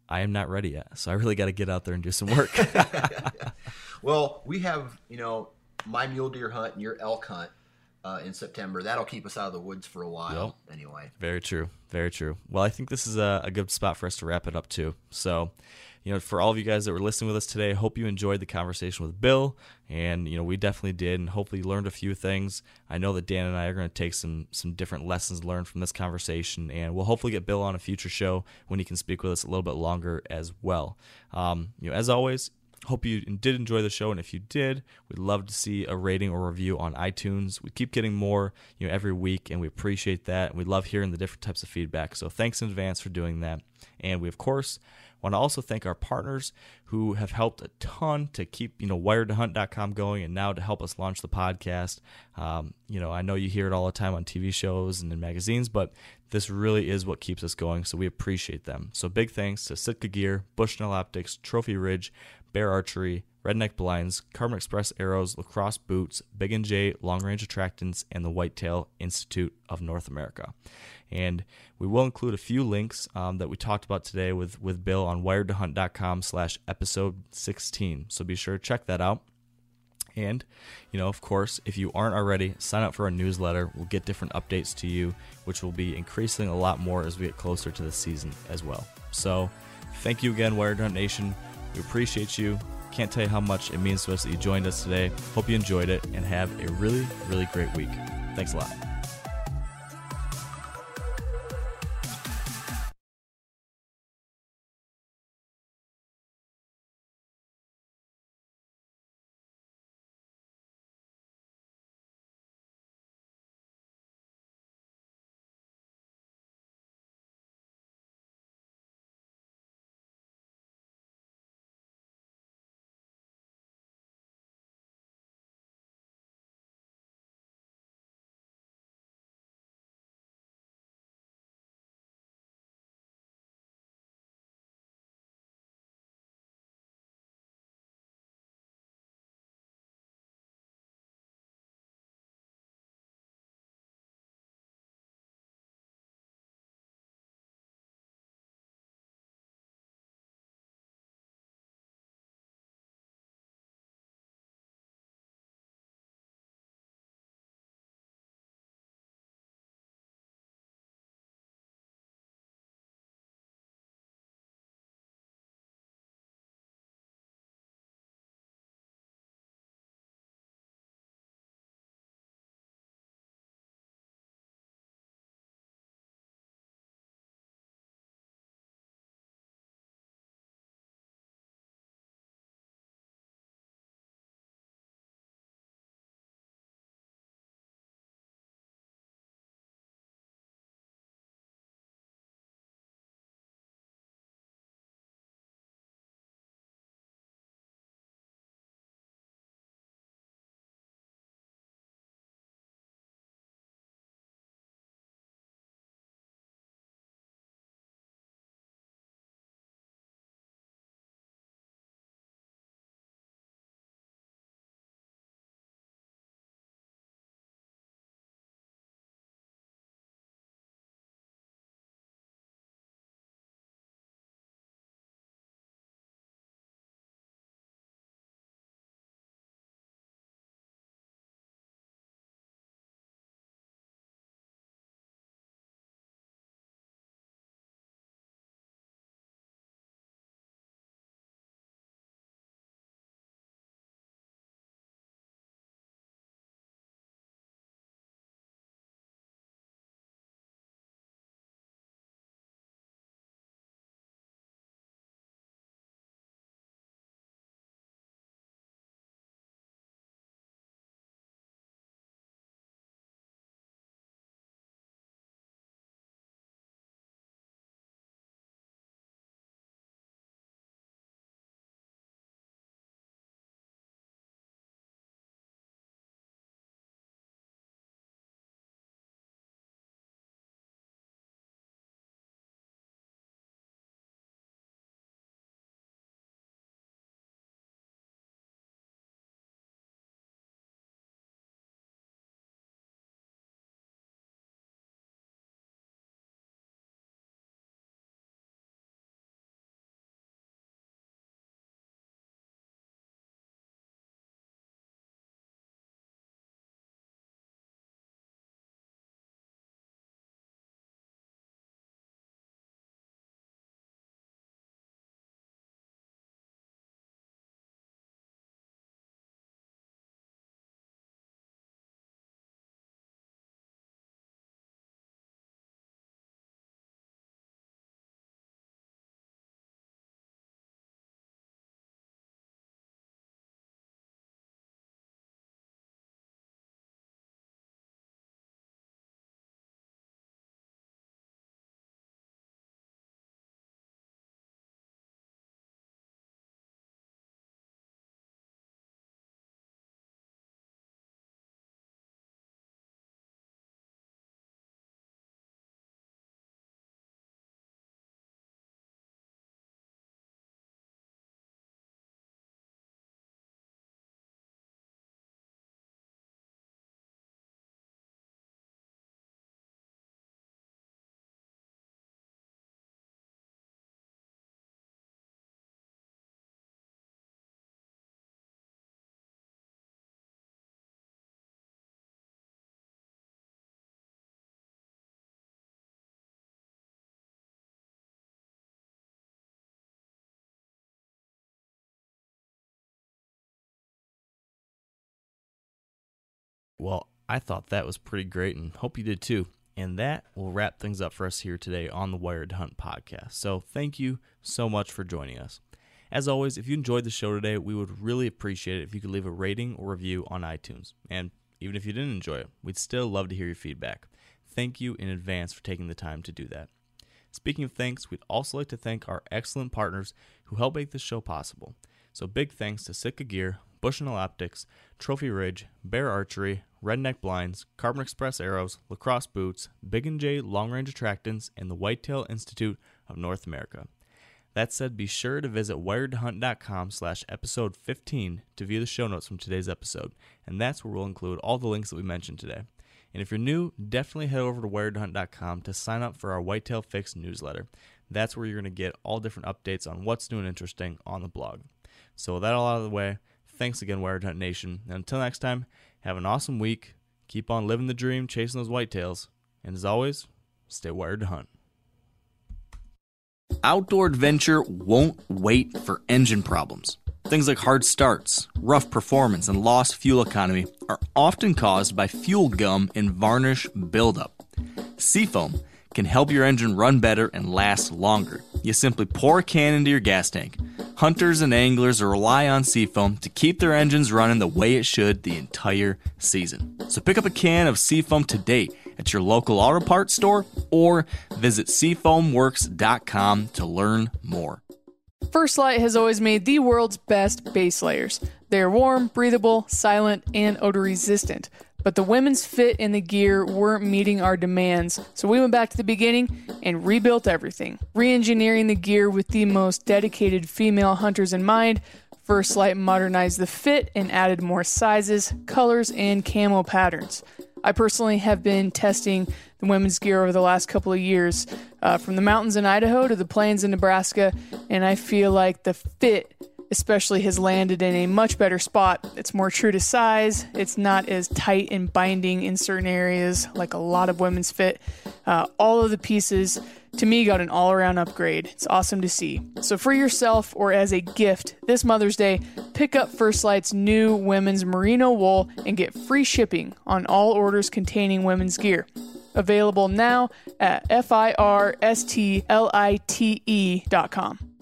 I am not ready yet. So I really got to get out there and do some work. Well, we have, you know, my mule deer hunt and your elk hunt uh, in September. That'll keep us out of the woods for a while yep. anyway. Very true. Very true. Well, I think this is a, a good spot for us to wrap it up too. So, you know, for all of you guys that were listening with us today, I hope you enjoyed the conversation with Bill, and, you know, we definitely did, and hopefully learned a few things. I know that Dan and I are going to take some some different lessons learned from this conversation, and we'll hopefully get Bill on a future show when he can speak with us a little bit longer as well. Um, you know, as always, hope you did enjoy the show, and if you did, we'd love to see a rating or review on iTunes. We keep getting more, you know, every week, and we appreciate that, and we love hearing the different types of feedback, so thanks in advance for doing that. And we, of course, want to also thank our partners who have helped a ton to keep, you know, wired to hunt dot com going, and now to help us launch the podcast. Um, you know, I know you hear it all the time on T V shows and in magazines, but this really is what keeps us going, so we appreciate them. So big thanks to Sitka Gear, Bushnell Optics, Trophy Ridge, Bear Archery, Redneck Blinds, Carbon Express Arrows, Lacrosse Boots, Big and J Long Range Attractants, and the Whitetail Institute of North America. And we will include a few links um, that we talked about today with, with Bill on wired to hunt dot com slash episode sixteen. So be sure to check that out. And, you know, of course, if you aren't already, sign up for our newsletter. We'll get different updates to you, which will be increasing a lot more as we get closer to the season as well. So thank you again, Wired to Hunt Nation. We appreciate you. Can't tell you how much it means to us that you joined us today. Hope you enjoyed it, and have a really, really great week. Thanks a lot. Well, I thought that was pretty great, and hope you did too. And that will wrap things up for us here today on the Wired to Hunt podcast. So thank you so much for joining us. As always, if you enjoyed the show today, we would really appreciate it if you could leave a rating or review on iTunes. And even if you didn't enjoy it, we'd still love to hear your feedback. Thank you in advance for taking the time to do that. Speaking of thanks, we'd also like to thank our excellent partners who help make this show possible. So big thanks to Sitka Gear, Bushnell Optics, Trophy Ridge, Bear Archery, Redneck Blinds, Carbon Express Arrows, Lacrosse Boots, Big and J Long Range Attractants, and the Whitetail Institute of North America. That said, be sure to visit wired to hunt dot com slash episode fifteen to view the show notes from today's episode, and that's where we'll include all the links that we mentioned today. And if you're new, definitely head over to wired to hunt dot com to sign up for our Whitetail Fix newsletter. That's where you're going to get all different updates on what's new and interesting on the blog. So with that all out of the way, thanks again, Wired Hunt Nation. And until next time, have an awesome week. Keep on living the dream, chasing those whitetails. And as always, stay wired to hunt. Outdoor adventure won't wait for engine problems. Things like hard starts, rough performance, and lost fuel economy are often caused by fuel gum and varnish buildup. Seafoam can help your engine run better and last longer. You simply pour a can into your gas tank. Hunters and anglers rely on Seafoam to keep their engines running the way it should the entire season. So pick up a can of Seafoam today at your local auto parts store or visit Seafoam Works dot com to learn more. First Light has always made the world's best base layers. They are warm, breathable, silent, and odor resistant. But the women's fit and the gear weren't meeting our demands, so we went back to the beginning and rebuilt everything. Re-engineering the gear with the most dedicated female hunters in mind, First Light modernized the fit and added more sizes, colors, and camo patterns. I personally have been testing the women's gear over the last couple of years, uh, from the mountains in Idaho to the plains in Nebraska, and I feel like the fit especially has landed in a much better spot. It's more true to size. It's not as tight and binding in certain areas like a lot of women's fit. Uh, all of the pieces, to me, got an all-around upgrade. It's awesome to see. So for yourself or as a gift this Mother's Day, pick up First Light's new women's merino wool and get free shipping on all orders containing women's gear. Available now at first light dot com.